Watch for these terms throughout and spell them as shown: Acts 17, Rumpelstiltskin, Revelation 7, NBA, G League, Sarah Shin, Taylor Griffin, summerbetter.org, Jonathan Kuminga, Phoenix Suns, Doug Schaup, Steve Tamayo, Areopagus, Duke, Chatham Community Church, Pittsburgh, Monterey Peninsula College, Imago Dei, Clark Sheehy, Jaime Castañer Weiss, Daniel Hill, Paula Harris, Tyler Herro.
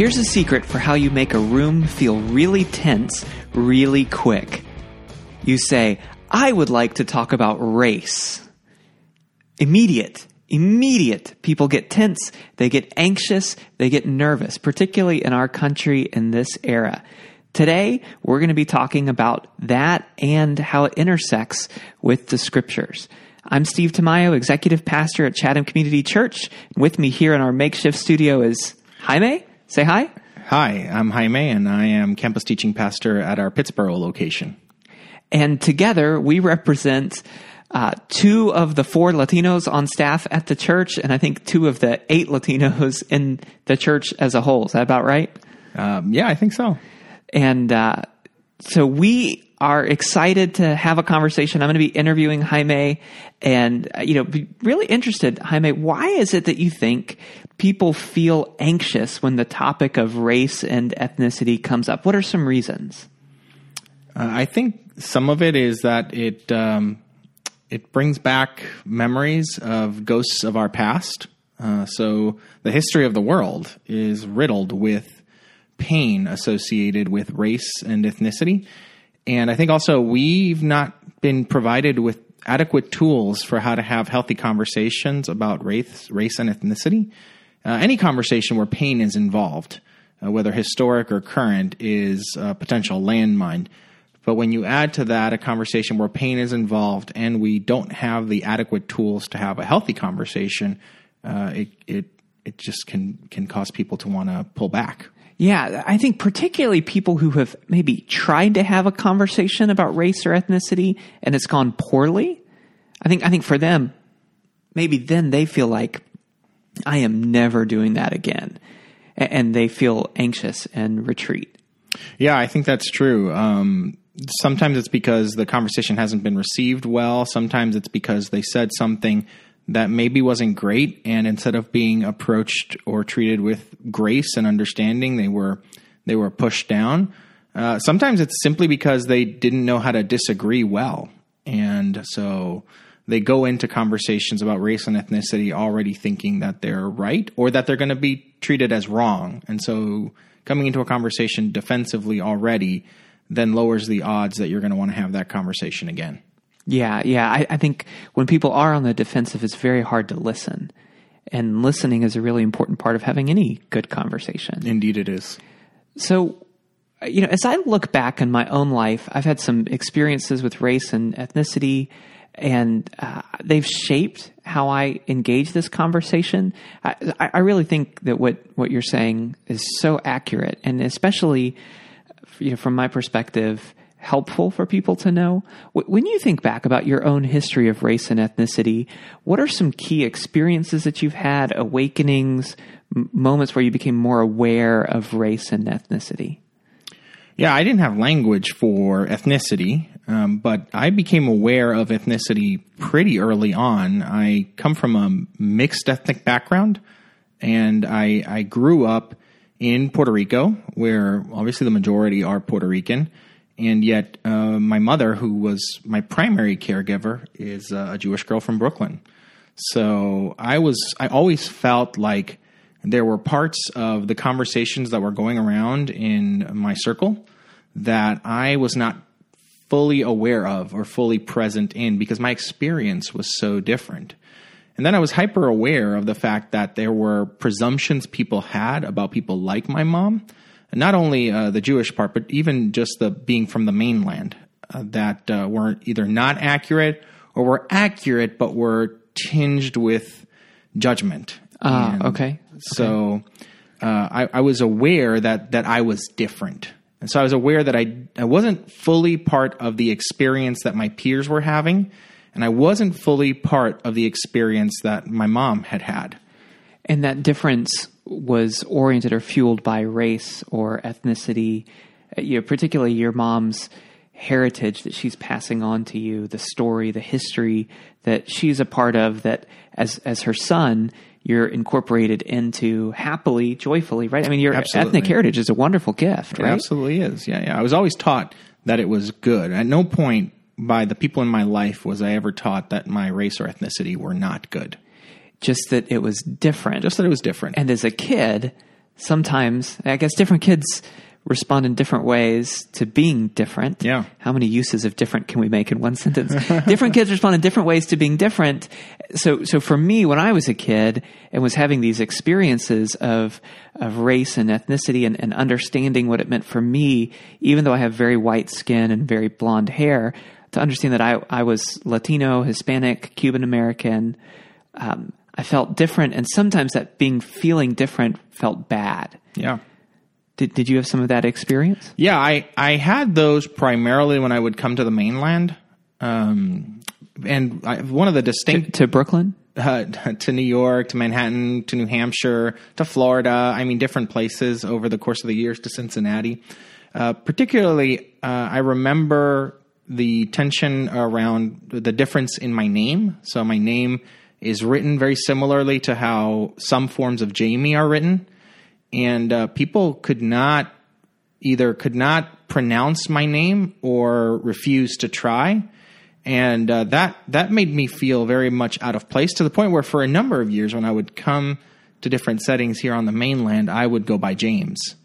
Here's a secret for how you make a room feel really tense really quick. You say, I would like to talk about race. Immediate. People get tense. They get anxious. They get nervous, particularly in our country in this era. Today, we're going to be talking about that and how it intersects with the scriptures. I'm Steve Tamayo, executive pastor at Chatham Community Church. With me here in our makeshift studio is Jaime. Say hi. Hi, I'm Jaime, and I am campus teaching pastor at our Pittsburgh location. And together, we represent two of the 4 Latinos on staff at the church, and I think 2 of the 8 Latinos in the church as a whole. Is that about right? Yeah, I think so. And so we are excited to have a conversation. I'm going to be interviewing Jaime and, be really interested. Jaime, why is it that you think people feel anxious when the topic of race and ethnicity comes up? What are some reasons? I think some of it is that it brings back memories of ghosts of our past. So the history of the world is riddled with pain associated with race and ethnicity. And I think also we've not been provided with adequate tools for how to have healthy conversations about race and ethnicity. Any conversation where pain is involved, whether historic or current, is a potential landmine. But when you add to that a conversation where pain is involved and we don't have the adequate tools to have a healthy conversation, it just can cause people to want to pull back. Yeah, I think particularly people who have maybe tried to have a conversation about race or ethnicity and it's gone poorly. I think for them, maybe then they feel like, I am never doing that again. And they feel anxious and retreat. Yeah, I think that's true. Sometimes it's because the conversation hasn't been received well. Sometimes it's because they said something that maybe wasn't great, and instead of being approached or treated with grace and understanding, they were pushed down. Sometimes it's simply because they didn't know how to disagree well, and so they go into conversations about race and ethnicity already thinking that they're right or that they're going to be treated as wrong, and so coming into a conversation defensively already then lowers the odds that you're going to want to have that conversation again. Yeah. I think when people are on the defensive, it's very hard to listen. And listening is a really important part of having any good conversation. Indeed it is. So, as I look back in my own life, I've had some experiences with race and ethnicity, and they've shaped how I engage this conversation. I really think that what you're saying is so accurate, and especially from my perspective, helpful for people to know. When you think back about your own history of race and ethnicity, what are some key experiences that you've had, awakenings, moments where you became more aware of race and ethnicity? Yeah, I didn't have language for ethnicity, but I became aware of ethnicity pretty early on. I come from a mixed ethnic background, and I grew up in Puerto Rico, where obviously the majority are Puerto Rican. And yet my mother, who was my primary caregiver, is a Jewish girl from Brooklyn. So I always felt like there were parts of the conversations that were going around in my circle that I was not fully aware of or fully present in because my experience was so different. And then I was hyper aware of the fact that there were presumptions people had about people like my mom. Not only the Jewish part, but even just the being from the mainland that were either not accurate or were accurate but were tinged with judgment. Okay. So I was aware that I was different. And so I was aware that I wasn't fully part of the experience that my peers were having, and I wasn't fully part of the experience that my mom had had. And that difference was oriented or fueled by race or ethnicity, particularly your mom's heritage that she's passing on to you, the story, the history that she's a part of that as her son, you're incorporated into happily, joyfully, right? I mean, your ethnic heritage is a wonderful gift, right? It absolutely is. Yeah. I was always taught that it was good. At no point by the people in my life was I ever taught that my race or ethnicity were not good. Just that it was different. And as a kid, sometimes, I guess different kids respond in different ways to being different. Yeah. How many uses of different can we make in one sentence? Different kids respond in different ways to being different. So for me, when I was a kid and was having these experiences of race and ethnicity and understanding what it meant for me, even though I have very white skin and very blonde hair, to understand that I was Latino, Hispanic, Cuban American, I felt different. And sometimes that feeling different felt bad. Yeah. Did you have some of that experience? Yeah, I had those primarily when I would come to the mainland. One of the distinct... To Brooklyn? To New York, to Manhattan, to New Hampshire, to Florida. I mean, different places over the course of the years, to Cincinnati. Particularly, I remember the tension around the difference in my name. So my name is written very similarly to how some forms of Jamie are written. And people could not pronounce my name or refuse to try. And that made me feel very much out of place, to the point where for a number of years when I would come to different settings here on the mainland, I would go by James.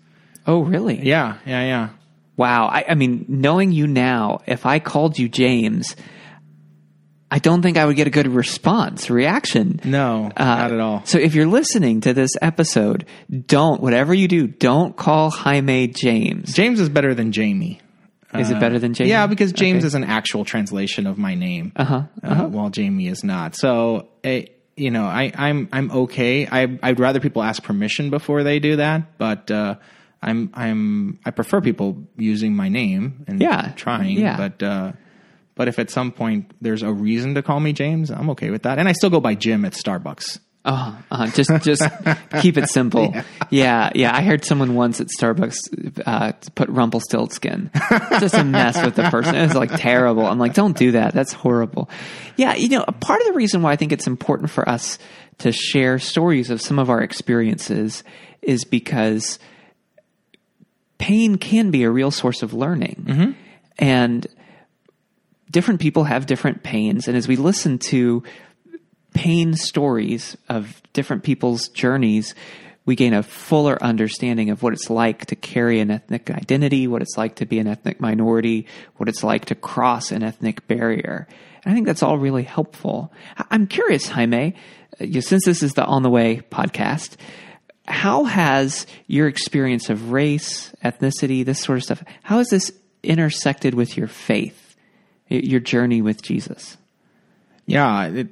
Oh, really? Yeah. Wow. I mean, knowing you now, if I called you James, I don't think I would get a good reaction. No, not at all. So if you're listening to this episode, whatever you do, don't call Jaime James. James is better than Jamie. Is it better than Jamie? Yeah, because James is an actual translation of my name, while Jamie is not. So, I'm okay. I'd rather people ask permission before they do that, but I prefer people using my name and trying, but... But if at some point there's a reason to call me James, I'm okay with that. And I still go by Jim at Starbucks. Oh, just keep it simple. Yeah. I heard someone once at Starbucks put Rumpelstiltskin. It's just a mess with the person. It was like terrible. I'm like, don't do that. That's horrible. Yeah, part of the reason why I think it's important for us to share stories of some of our experiences is because pain can be a real source of learning. Mm-hmm. And different people have different pains, and as we listen to pain stories of different people's journeys, we gain a fuller understanding of what it's like to carry an ethnic identity, what it's like to be an ethnic minority, what it's like to cross an ethnic barrier. And I think that's all really helpful. I'm curious, Jaime, since this is the On the Way podcast, how has your experience of race, ethnicity, this sort of stuff, how has this intersected with your faith? Your journey with Jesus. Yeah.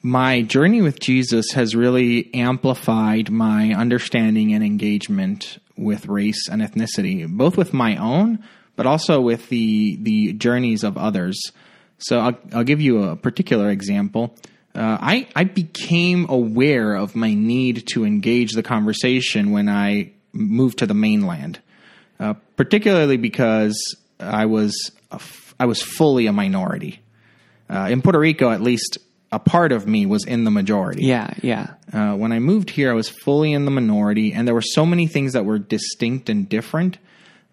My journey with Jesus has really amplified my understanding and engagement with race and ethnicity, both with my own, but also with the journeys of others. So I'll give you a particular example. I became aware of my need to engage the conversation when I moved to the mainland, particularly because I was fully a minority. In Puerto Rico, at least, a part of me was in the majority. Yeah. When I moved here, I was fully in the minority, and there were so many things that were distinct and different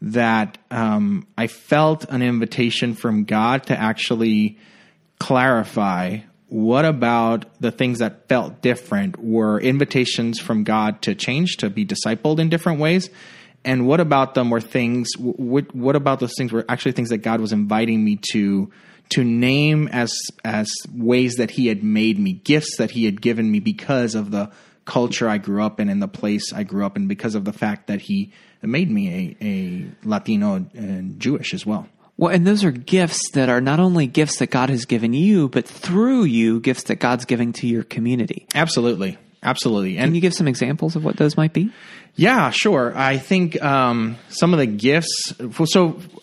that I felt an invitation from God to actually clarify what about the things that felt different were invitations from God to change, to be discipled in different ways. And what about them were things? What about those things were actually things that God was inviting me to name as ways that He had made me, gifts that He had given me because of the culture I grew up in and the place I grew up in, because of the fact that He made me a Latino and Jewish as well. Well, and those are gifts that are not only gifts that God has given you, but through you, gifts that God's giving to your community. Absolutely. And can you give some examples of what those might be? Yeah, sure. I think some of the gifts,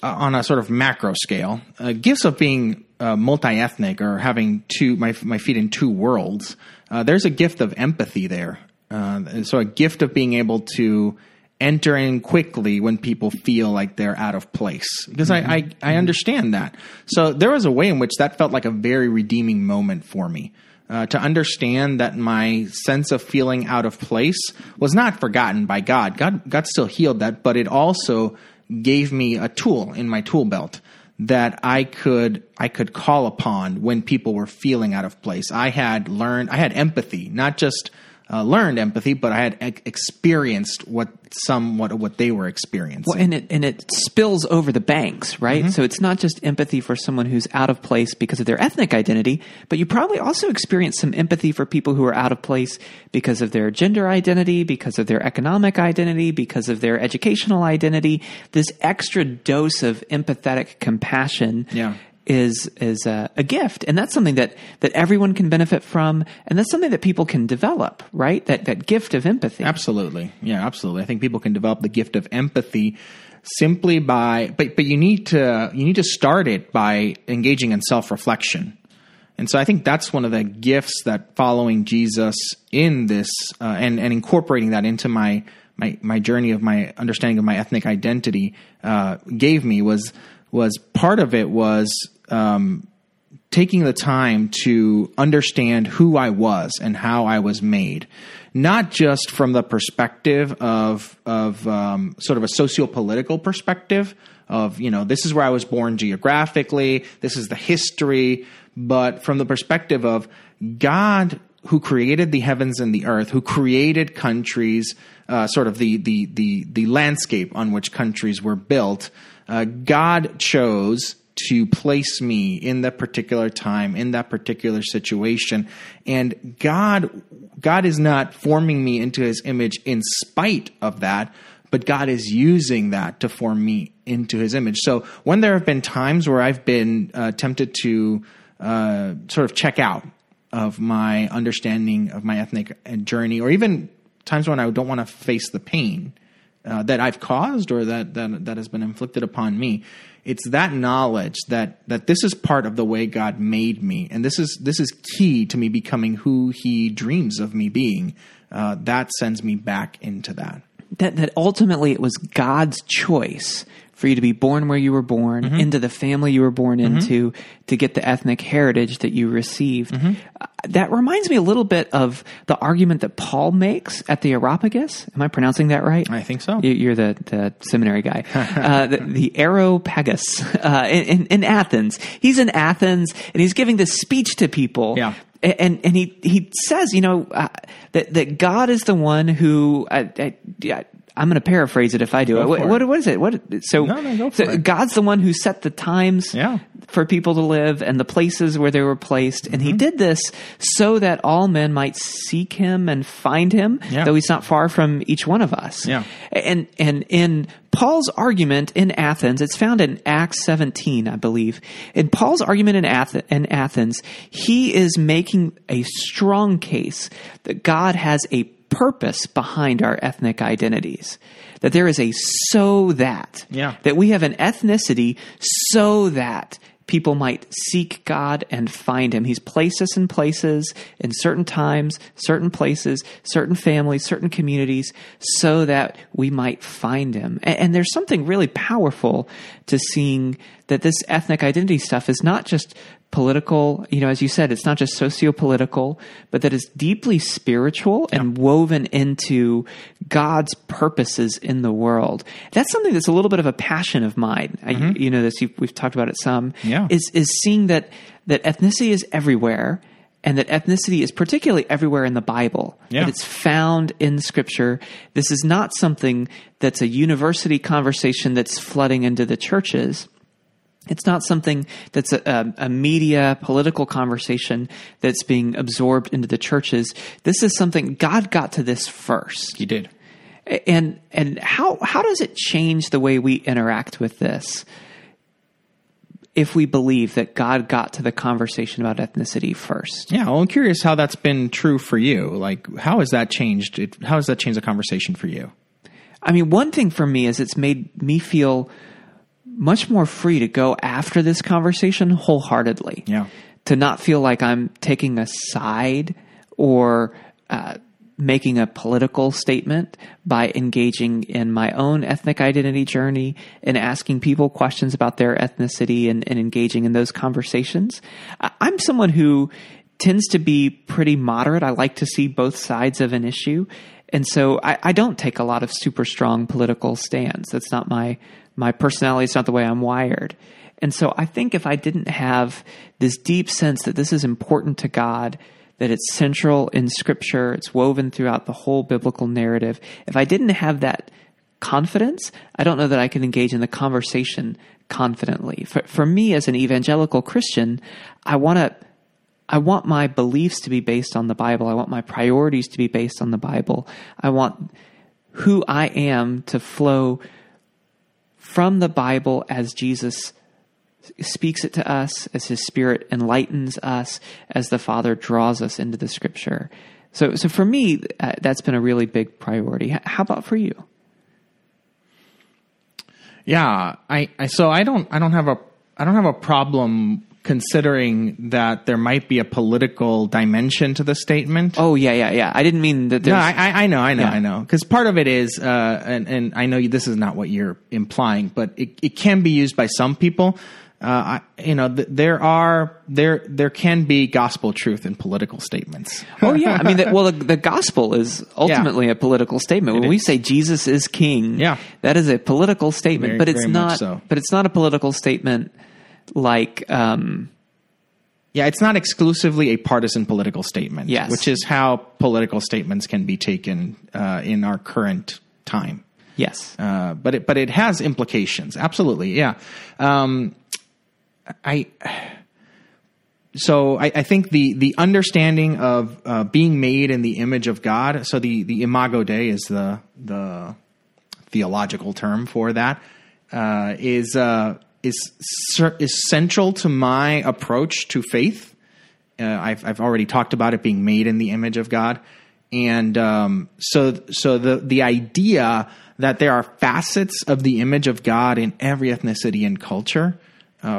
on a sort of macro scale, gifts of being multi-ethnic or having my feet in two worlds, there's a gift of empathy there. So a gift of being able to enter in quickly when people feel like they're out of place, because I understand that. So there was a way in which that felt like a very redeeming moment for me. To understand that my sense of feeling out of place was not forgotten by God. God still healed that, but it also gave me a tool in my tool belt that I could call upon when people were feeling out of place. I had empathy, not just learned empathy, but I had experienced what they were experiencing. Well, and it spills over the banks, right? Mm-hmm. So it's not just empathy for someone who's out of place because of their ethnic identity, but you probably also experience some empathy for people who are out of place because of their gender identity, because of their economic identity, because of their educational identity. This extra dose of empathetic compassion is a gift. And that's something that everyone can benefit from. And that's something that people can develop, right? That gift of empathy. Absolutely. Yeah, absolutely. I think people can develop the gift of empathy simply by, but you need to start it by engaging in self-reflection. And so I think that's one of the gifts that following Jesus in this, and incorporating that into my journey of my understanding of my ethnic identity, gave me was part of it was taking the time to understand who I was and how I was made, not just from the perspective of sort of a socio-political perspective of, this is where I was born geographically, this is the history, but from the perspective of God who created the heavens and the earth, who created countries, sort of the landscape on which countries were built. God chose to place me in that particular time, in that particular situation. And God is not forming me into his image in spite of that, but God is using that to form me into his image. So when there have been times where I've been tempted to sort of check out of my understanding of my ethnic journey, or even times when I don't want to face the pain that I've caused or that has been inflicted upon me, it's that knowledge that this is part of the way God made me, and this is key to me becoming who he dreams of me being. That sends me back into that. That ultimately it was God's choice for you to be born where you were born, mm-hmm. into the family you were born mm-hmm. into, to get the ethnic heritage that you received. Mm-hmm. That reminds me a little bit of the argument that Paul makes at the Areopagus. Am I pronouncing that right? I think so. You're the seminary guy. The Areopagus in Athens. He's in Athens, and he's giving this speech to people. Yeah. And he says, that God is the one who I'm going to paraphrase it if I do. What is it? God's the one who set the times for people to live and the places where they were placed. Mm-hmm. And he did this so that all men might seek him and find him, though he's not far from each one of us. Yeah. And in Paul's argument in Athens, it's found in Acts 17, I believe. In Paul's argument in Athens, he is making a strong case that God has a purpose behind our ethnic identities, that there is a so that, that we have an ethnicity so that people might seek God and find him. He's placed us in places, in certain times, certain places, certain families, certain communities, so that we might find him. And there's something really powerful to seeing that this ethnic identity stuff is not just political, as you said, it's not just socio-political, but that it's deeply spiritual and woven into God's purposes in the world. That's something that's a little bit of a passion of mine. Mm-hmm. We've talked about it some. Yeah. Is seeing that ethnicity is everywhere, and that ethnicity is particularly everywhere in the Bible. Yeah. That it's found in Scripture. This is not something that's a university conversation that's flooding into the churches. It's not something that's a media, political conversation that's being absorbed into the churches. This is something God got to this first. He did. And how does it change the way we interact with this if we believe that God got to the conversation about ethnicity first? Yeah, well, I'm curious how that's been true for you. Like, how has that changed? How has that changed the conversation for you? I mean, one thing for me is it's made me feel much more free to go after this conversation wholeheartedly. Yeah. To not feel like I'm taking a side or making a political statement by engaging in my own ethnic identity journey and asking people questions about their ethnicity and engaging in those conversations. I'm someone who tends to be pretty moderate. I like to see both sides of an issue. And so I don't take a lot of super strong political stands. That's not my personality. It's not the way I'm wired. And so I think if I didn't have this deep sense that this is important to God, that it's central in Scripture. It's woven throughout the whole biblical narrative. If I didn't have that confidence, I don't know that I can engage in the conversation confidently. For me, as an evangelical Christian, I want my beliefs to be based on the Bible. I want my priorities to be based on the Bible. I want who I am to flow from the Bible as Jesus speaks it to us, as his Spirit enlightens us, as the Father draws us into the Scripture. So for me, that's been a really big priority. How about for you? Yeah, I don't have a problem considering that there might be a political dimension to the statement. Oh, yeah. I didn't mean that there's... No, I know. Because part of it is, and I know this is not what you're implying, but it can be used by some people. There can be gospel truth in political statements. Oh, yeah. I mean, the gospel is ultimately a political statement. When we say Jesus is king, that is a political statement, but it's not a political statement like, it's not exclusively a partisan political statement, which is how political statements can be taken, in our current time. Yes. But it has implications. Absolutely. Yeah. I think the understanding of being made in the image of God, so the Imago Dei is the theological term for that, is central to my approach to faith. I've already talked about it being made in the image of God, and so the idea that there are facets of the image of God in every ethnicity and culture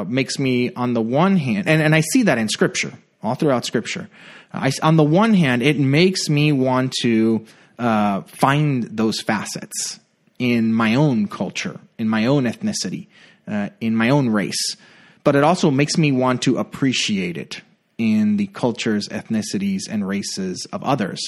makes me, on the one hand, and I see that in Scripture, all throughout Scripture. On the one hand, it makes me want to find those facets in my own culture, in my own ethnicity, in my own race. But it also makes me want to appreciate it in the cultures, ethnicities, and races of others.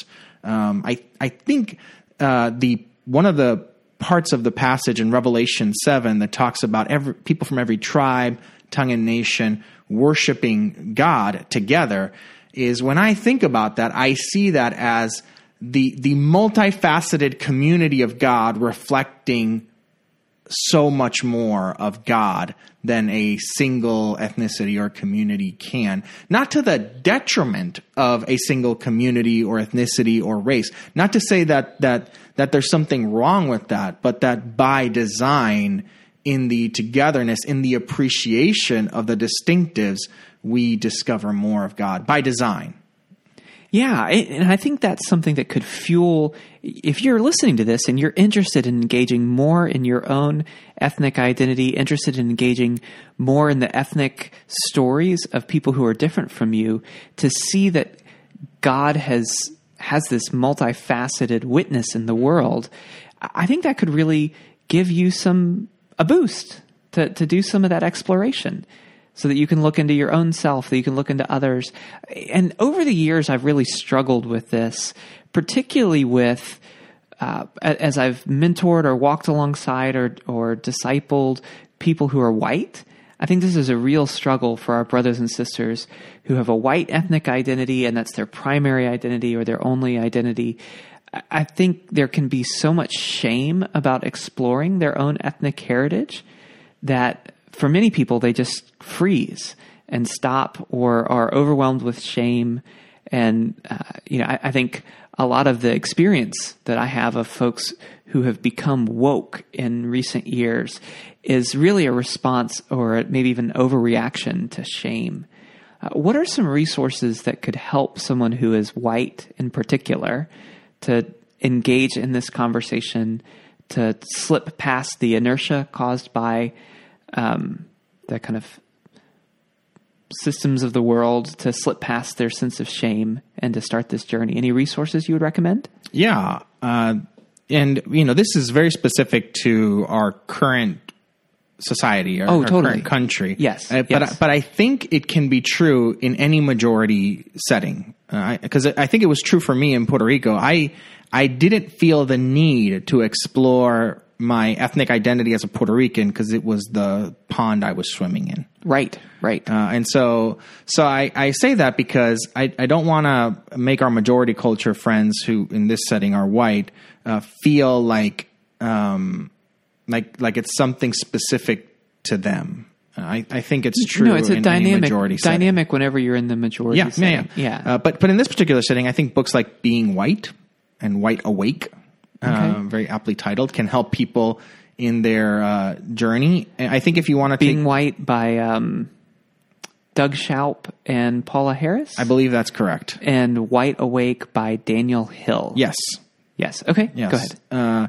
I think one of the parts of the passage in Revelation 7 that talks about people from every tribe, tongue, and nation worshiping God together is, when I think about that, I see that as the multifaceted community of God reflecting so much more of God than a single ethnicity or community can, not to the detriment of a single community or ethnicity or race. Not to say that there's something wrong with that, but that by design, in the togetherness, in the appreciation of the distinctives, we discover more of God by design. Yeah, and I think that's something that could fuel, if you're listening to this and you're interested in engaging more in your own ethnic identity, interested in engaging more in the ethnic stories of people who are different from you, to see that God has this multifaceted witness in the world, I think that could really give you a boost to do some of that exploration, so that you can look into your own self, that you can look into others. And over the years, I've really struggled with this, particularly with, as I've mentored or walked alongside or discipled people who are white. I think this is a real struggle for our brothers and sisters who have a white ethnic identity, and that's their primary identity or their only identity. I think there can be so much shame about exploring their own ethnic heritage that, for many people, they just freeze and stop, or are overwhelmed with shame. And I think a lot of the experience that I have of folks who have become woke in recent years is really a response, or maybe even overreaction, to shame. What are some resources that could help someone who is white in particular to engage in this conversation, to slip past the inertia caused by that kind of systems of the world, to slip past their sense of shame and to start this journey? Any resources you would recommend? Yeah. This is very specific to our current society, our current country. Yes. But I think it can be true in any majority setting. Because I think it was true for me in Puerto Rico. I didn't feel the need to explore my ethnic identity as a Puerto Rican because it was the pond I was swimming in. Right, right. And so I say that because I don't want to make our majority culture friends who in this setting are white feel like it's something specific to them. I think it's true. No, it's a dynamic whenever you're in the majority. Yeah, setting. Yeah. But in this particular setting, I think books like Being White and White Awake, very aptly titled, can help people in their journey. And I think if you want to Being White by Doug Schaup and Paula Harris, I believe that's correct. And White Awake by Daniel Hill. Yes. Okay. Yes. Go ahead.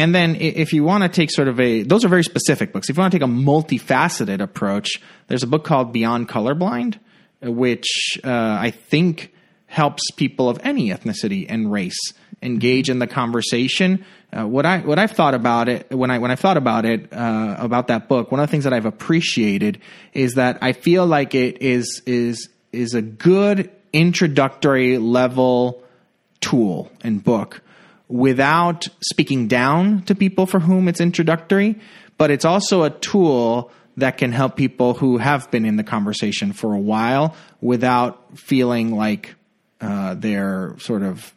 And then if you want to take sort of those are very specific books. If you want to take a multifaceted approach, there's a book called Beyond Colorblind, which I think helps people of any ethnicity and race engage in the conversation. What I've thought about it, when I've thought about it, about that book, one of the things that I've appreciated is that I feel like it is a good introductory level tool and book without speaking down to people for whom it's introductory, but it's also a tool that can help people who have been in the conversation for a while without feeling like they're sort of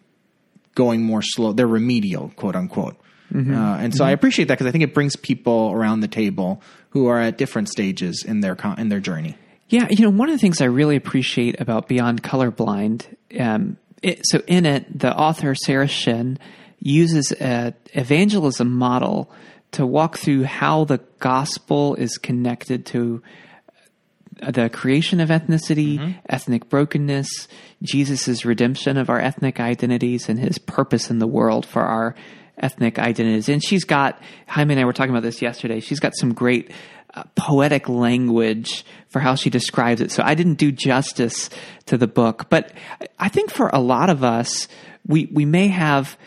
going more slow. They're remedial, quote unquote. Mm-hmm. And so I appreciate that because I think it brings people around the table who are at different stages in their journey. Yeah. You know, one of the things I really appreciate about Beyond Colorblind, so in it, the author Sarah Shin uses an evangelism model to walk through how the gospel is connected to the creation of ethnicity, ethnic brokenness, Jesus's redemption of our ethnic identities, and his purpose in the world for our ethnic identities. And she's got, Jaime and I were talking about this yesterday, she's got some great poetic language for how she describes it. So I didn't do justice to the book, but I think for a lot of us, we may have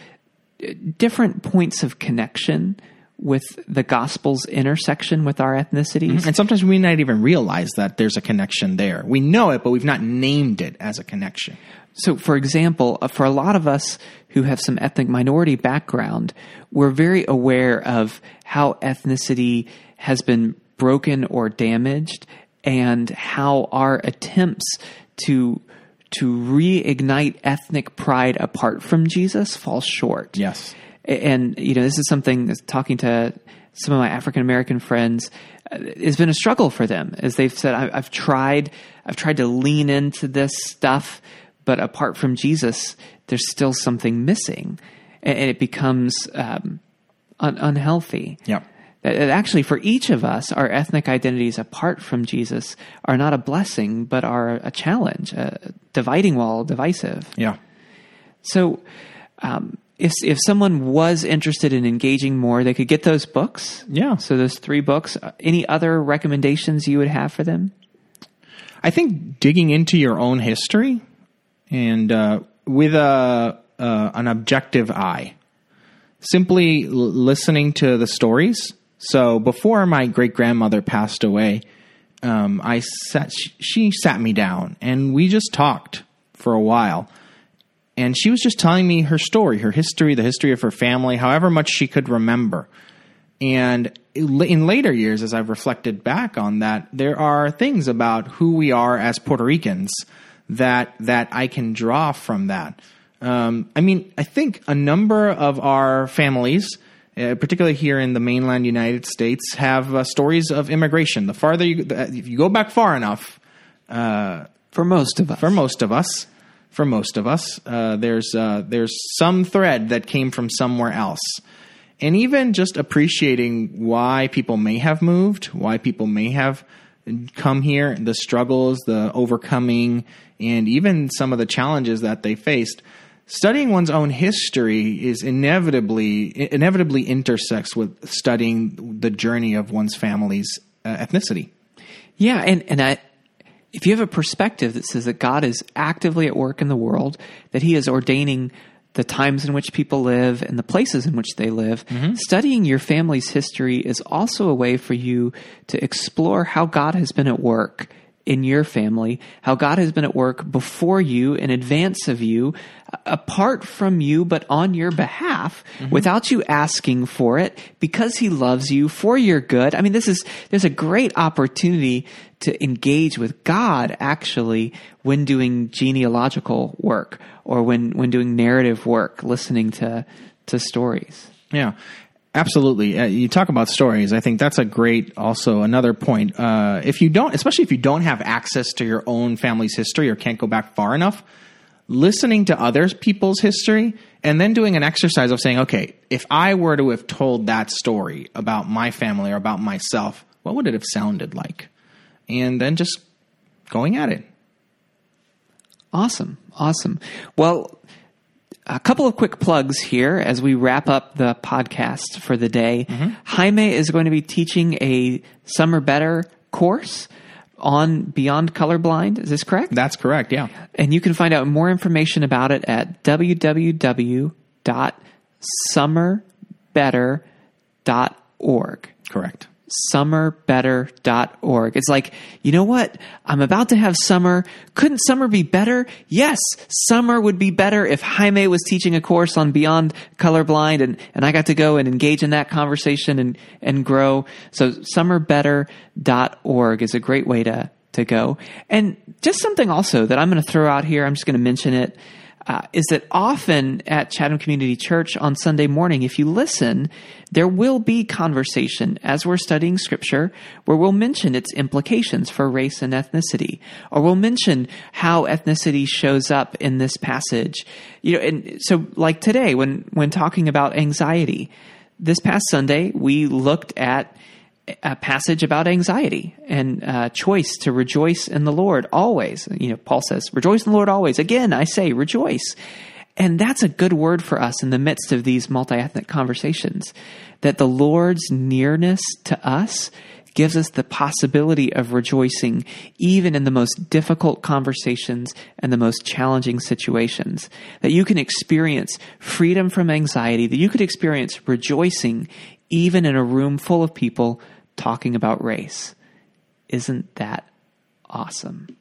different points of connection with the gospel's intersection with our ethnicities. Mm-hmm. And sometimes we may not even realize that there's a connection there. We know it, but we've not named it as a connection. So, for example, for a lot of us who have some ethnic minority background, we're very aware of how ethnicity has been broken or damaged, and how our attempts to reignite ethnic pride apart from Jesus falls short. Yes. And, you know, this is something, talking to some of my African-American friends, it's been a struggle for them, as they've said, I've tried to lean into this stuff, but apart from Jesus, there's still something missing, and it becomes unhealthy. Yeah. Actually, for each of us, our ethnic identities apart from Jesus are not a blessing, but are a challenge, a dividing wall, divisive. Yeah. So if someone was interested in engaging more, they could get those books. Yeah. So those 3 books. Any other recommendations you would have for them? I think digging into your own history and with an objective eye, simply listening to the stories. So before my great-grandmother passed away, she sat me down, and we just talked for a while. And she was just telling me her story, her history, the history of her family, however much she could remember. And in later years, as I've reflected back on that, there are things about who we are as Puerto Ricans that I can draw from that. I think a number of our families, particularly here in the mainland United States, have stories of immigration. The farther if you go back far enough, for most of us, there's some thread that came from somewhere else. And even just appreciating why people may have moved, why people may have come here, the struggles, the overcoming, and even some of the challenges that they faced. Studying one's own history is inevitably intersects with studying the journey of one's family's ethnicity. Yeah, and if you have a perspective that says that God is actively at work in the world, that he is ordaining the times in which people live and the places in which they live, studying your family's history is also a way for you to explore how God has been at work in your family, how God has been at work before you, in advance of you, apart from you, but on your behalf, without you asking for it, because he loves you for your good. I mean, there's a great opportunity to engage with God actually when doing genealogical work or when doing narrative work, listening to stories. Yeah. Absolutely. You talk about stories. I think that's a great, also another point. If you don't, especially if you don't have access to your own family's history or can't go back far enough, listening to other people's history and then doing an exercise of saying, okay, if I were to have told that story about my family or about myself, what would it have sounded like? And then just going at it. Awesome. Awesome. Well, a couple of quick plugs here as we wrap up the podcast for the day. Jaime is going to be teaching a Summer Better course on Beyond Colorblind. Is this correct? That's correct, yeah. And you can find out more information about it at www.summerbetter.org. Correct. summerbetter.org. It's like, you know what? I'm about to have summer. Couldn't summer be better? Yes, summer would be better if Jaime was teaching a course on Beyond Colorblind and I got to go and engage in that conversation and grow. So summerbetter.org is a great way to go. And just something also that I'm going to throw out here, I'm just going to mention it, is that often at Chatham Community Church on Sunday morning, if you listen, there will be conversation as we're studying Scripture where we'll mention its implications for race and ethnicity, or we'll mention how ethnicity shows up in this passage. You know, and so like today, when talking about anxiety, this past Sunday, we looked at a passage about anxiety and choice to rejoice in the Lord always. You know, Paul says, rejoice in the Lord always. Again, I say rejoice. And that's a good word for us in the midst of these multi-ethnic conversations, that the Lord's nearness to us gives us the possibility of rejoicing even in the most difficult conversations and the most challenging situations, that you can experience freedom from anxiety, that you could experience rejoicing even in a room full of people talking about race. Isn't that awesome?